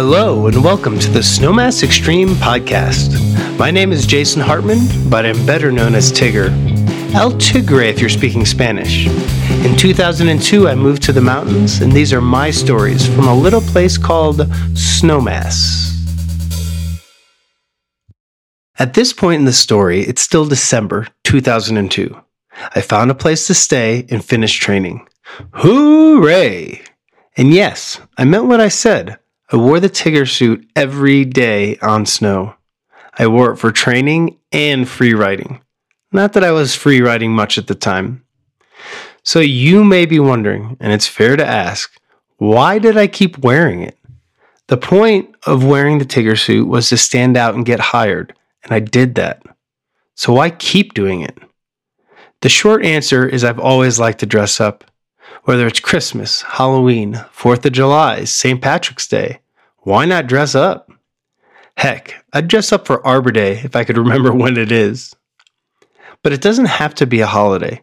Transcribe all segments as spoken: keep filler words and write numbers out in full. Hello and welcome to the Snowmass Extreme podcast. My name is Jason Hartman, but I'm better known as Tigger. El Tigre if you're speaking Spanish. In two thousand two, I moved to the mountains, and these are my stories from a little place called Snowmass. At this point in the story, it's still December two thousand two. I found a place to stay and finished training. Hooray! And yes, I meant what I said. I wore the Tigger suit every day on snow. I wore it for training and free riding. Not that I was free riding much at the time. So you may be wondering, and it's fair to ask, why did I keep wearing it? The point of wearing the Tigger suit was to stand out and get hired, and I did that. So why keep doing it? The short answer is I've always liked to dress up. Whether it's Christmas, Halloween, fourth of July, Saint Patrick's Day, why not dress up? Heck, I'd dress up for Arbor Day if I could remember when it is. But it doesn't have to be a holiday.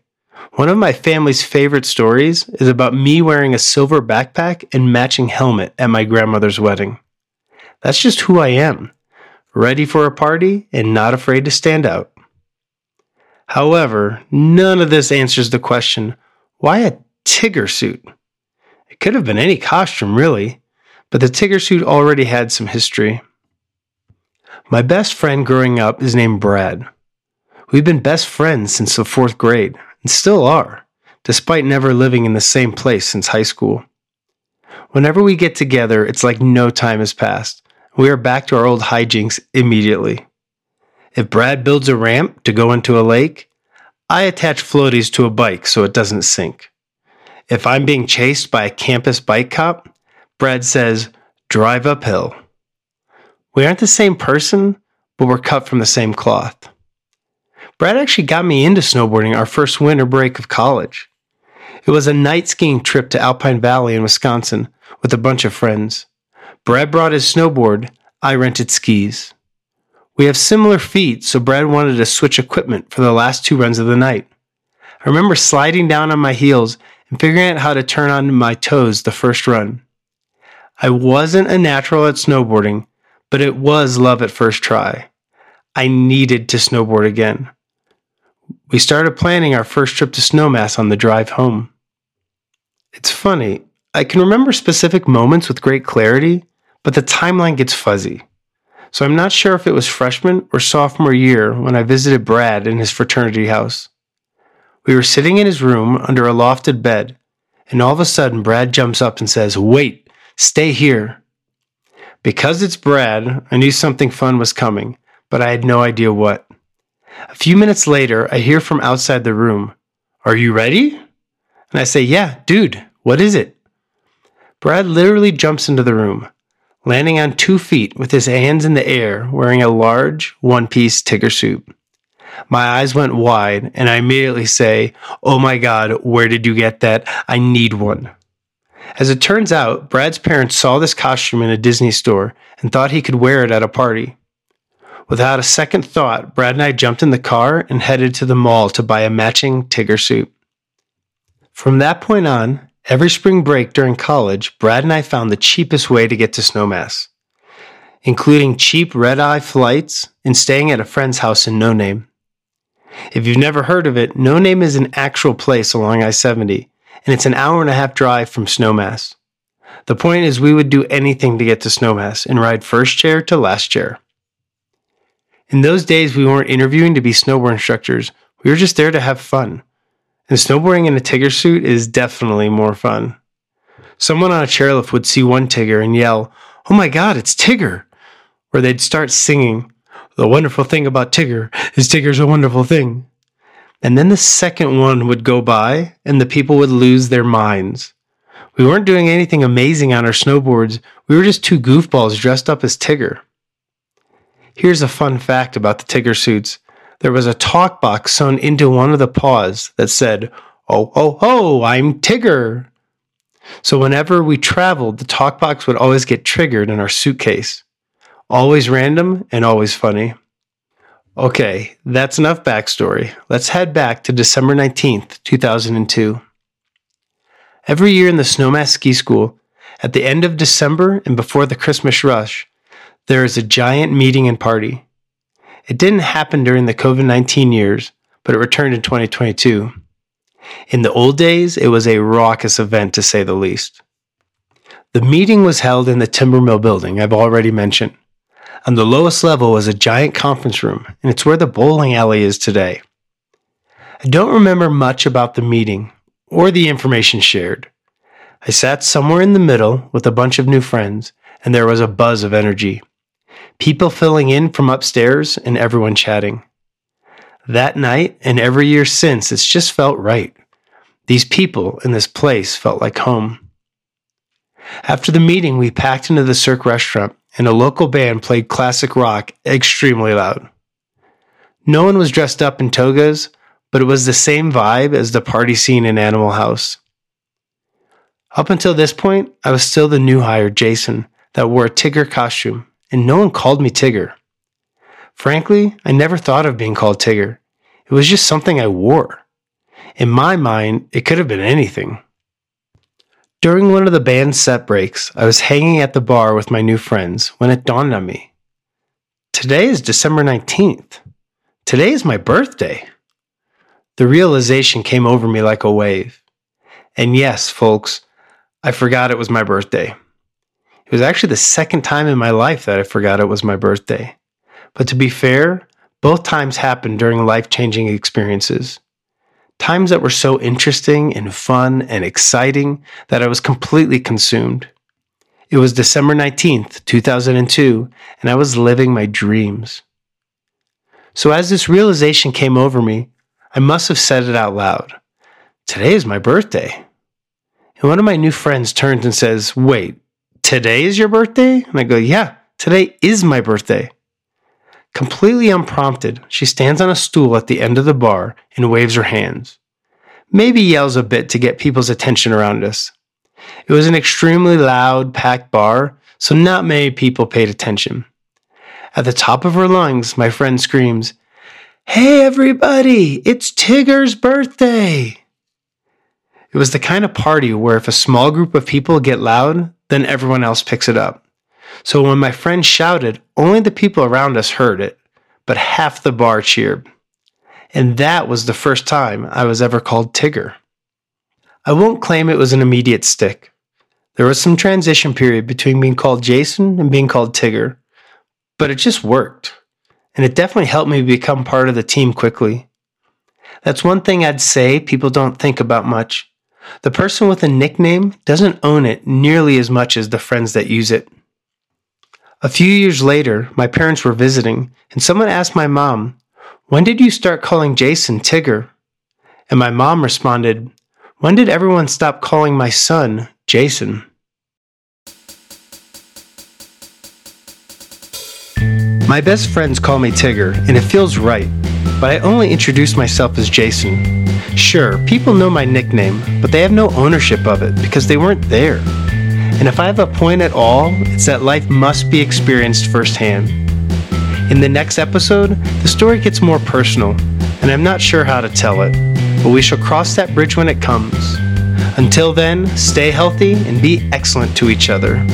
One of my family's favorite stories is about me wearing a silver backpack and matching helmet at my grandmother's wedding. That's just who I am, ready for a party and not afraid to stand out. However, none of this answers the question, why a Tigger suit? It could have been any costume, really, but the Tigger suit already had some history. My best friend growing up is named Brad. We've been best friends since the fourth grade, and still are, despite never living in the same place since high school. Whenever we get together, it's like no time has passed. We are back to our old hijinks immediately. If Brad builds a ramp to go into a lake, I attach floaties to a bike so it doesn't sink. If I'm being chased by a campus bike cop, Brad says, "Drive uphill." We aren't the same person, but we're cut from the same cloth. Brad actually got me into snowboarding our first winter break of college. It was a night skiing trip to Alpine Valley in Wisconsin with a bunch of friends. Brad brought his snowboard, I rented skis. We have similar feet, so Brad wanted to switch equipment for the last two runs of the night. I remember sliding down on my heels and figuring out how to turn on my toes the first run. I wasn't a natural at snowboarding, but it was love at first try. I needed to snowboard again. We started planning our first trip to Snowmass on the drive home. It's funny, I can remember specific moments with great clarity, but the timeline gets fuzzy. So I'm not sure if it was freshman or sophomore year when I visited Brad in his fraternity house. We were sitting in his room under a lofted bed, and all of a sudden Brad jumps up and says, "Wait, stay here." Because it's Brad, I knew something fun was coming, but I had no idea what. A few minutes later, I hear from outside the room, "Are you ready?" And I say, "Yeah, dude, what is it?" Brad literally jumps into the room, landing on two feet with his hands in the air, wearing a large, one-piece Tigger suit. My eyes went wide, and I immediately say, "Oh my God, where did you get that? I need one." As it turns out, Brad's parents saw this costume in a Disney store and thought he could wear it at a party. Without a second thought, Brad and I jumped in the car and headed to the mall to buy a matching Tigger suit. From that point on, every spring break during college, Brad and I found the cheapest way to get to Snowmass, including cheap red-eye flights and staying at a friend's house in No Name. If you've never heard of it, No Name is an actual place along I seventy, and it's an hour and a half drive from Snowmass. The point is we would do anything to get to Snowmass and ride first chair to last chair. In those days, we weren't interviewing to be snowboard instructors. We were just there to have fun. And snowboarding in a Tigger suit is definitely more fun. Someone on a chairlift would see one Tigger and yell, "Oh my God, it's Tigger!" Or they'd start singing, "The wonderful thing about Tigger is Tigger's a wonderful thing." And then the second one would go by and the people would lose their minds. We weren't doing anything amazing on our snowboards. We were just two goofballs dressed up as Tigger. Here's a fun fact about the Tigger suits. There was a talk box sewn into one of the paws that said, "Oh, oh, oh, I'm Tigger." So whenever we traveled, the talk box would always get triggered in our suitcase. Always random and always funny. Okay, that's enough backstory. Let's head back to December nineteenth, two thousand two. Every year in the Snowmass Ski School, At the end of December and before the Christmas rush, there is a giant meeting and party. It didn't happen during the covid nineteen years, but it returned in twenty twenty-two. In the old days, it was a raucous event, to say the least. The meeting was held in the Timbermill building I've already mentioned. On the lowest level was a giant conference room, and it's where the bowling alley is today. I don't remember much about the meeting or the information shared. I sat somewhere in the middle with a bunch of new friends, and there was a buzz of energy. People filling in from upstairs and everyone chatting. That night, and every year since, it's just felt right. These people in this place felt like home. After the meeting, we packed into the Cirque restaurant, and a local band played classic rock extremely loud. No one was dressed up in togas, but it was the same vibe as the party scene in Animal House. Up until this point, I was still the new hire, Jason, that wore a Tigger costume, and no one called me Tigger. Frankly, I never thought of being called Tigger. It was just something I wore. In my mind, it could have been anything. During one of the band's set breaks, I was hanging at the bar with my new friends when it dawned on me. Today is December nineteenth. Today is my birthday. The realization came over me like a wave. And yes, folks, I forgot it was my birthday. It was actually the second time in my life that I forgot it was my birthday. But to be fair, both times happened during life-changing experiences. Times that were so interesting and fun and exciting that I was completely consumed. It was December nineteenth, two thousand two, and I was living my dreams. So as this realization came over me, I must have said it out loud. Today is my birthday. And one of my new friends turns and says, "Wait, today is your birthday?" And I go, "Yeah, today is my birthday." Completely unprompted, she stands on a stool at the end of the bar and waves her hands. Maybe yells a bit to get people's attention around us. It was an extremely loud, packed bar, so not many people paid attention. At the top of her lungs, my friend screams, "Hey everybody, it's Tigger's birthday!" It was the kind of party where if a small group of people get loud, then everyone else picks it up. So when my friend shouted, only the people around us heard it, but half the bar cheered. And that was the first time I was ever called Tigger. I won't claim it was an immediate stick. There was some transition period between being called Jason and being called Tigger, but it just worked. And it definitely helped me become part of the team quickly. That's one thing I'd say people don't think about much. The person with a nickname doesn't own it nearly as much as the friends that use it. A few years later, my parents were visiting, and someone asked my mom, "When did you start calling Jason Tigger?" And my mom responded, "When did everyone stop calling my son Jason?" My best friends call me Tigger, and it feels right, but I only introduce myself as Jason. Sure, people know my nickname, but they have no ownership of it because they weren't there. And if I have a point at all, it's that life must be experienced firsthand. In the next episode, the story gets more personal, and I'm not sure how to tell it, but we shall cross that bridge when it comes. Until then, stay healthy and be excellent to each other.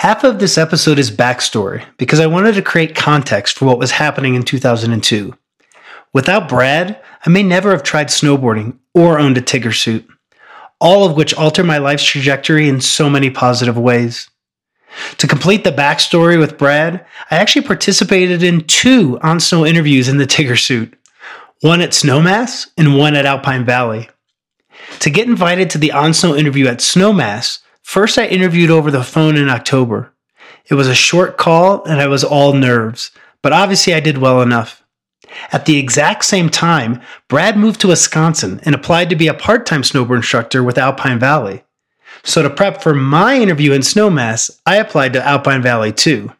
Half of this episode is backstory because I wanted to create context for what was happening in two thousand two. Without Brad, I may never have tried snowboarding or owned a Tigger suit, all of which alter my life's trajectory in so many positive ways. To complete the backstory with Brad, I actually participated in two on-snow interviews in the Tigger suit, one at Snowmass and one at Alpine Valley. To get invited to the on-snow interview at Snowmass, first, I interviewed over the phone in October. It was a short call, and I was all nerves, but obviously I did well enough. At the exact same time, Brad moved to Wisconsin and applied to be a part-time snowboard instructor with Alpine Valley. So to prep for my interview in Snowmass, I applied to Alpine Valley too.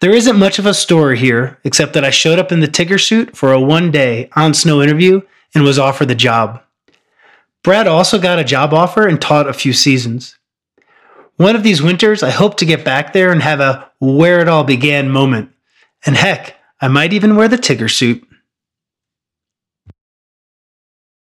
There isn't much of a story here, except that I showed up in the Tigger suit for a one-day on-snow interview and was offered the job. Brad also got a job offer and taught a few seasons. One of these winters, I hope to get back there and have a where it all began moment. And heck, I might even wear the Tigger suit.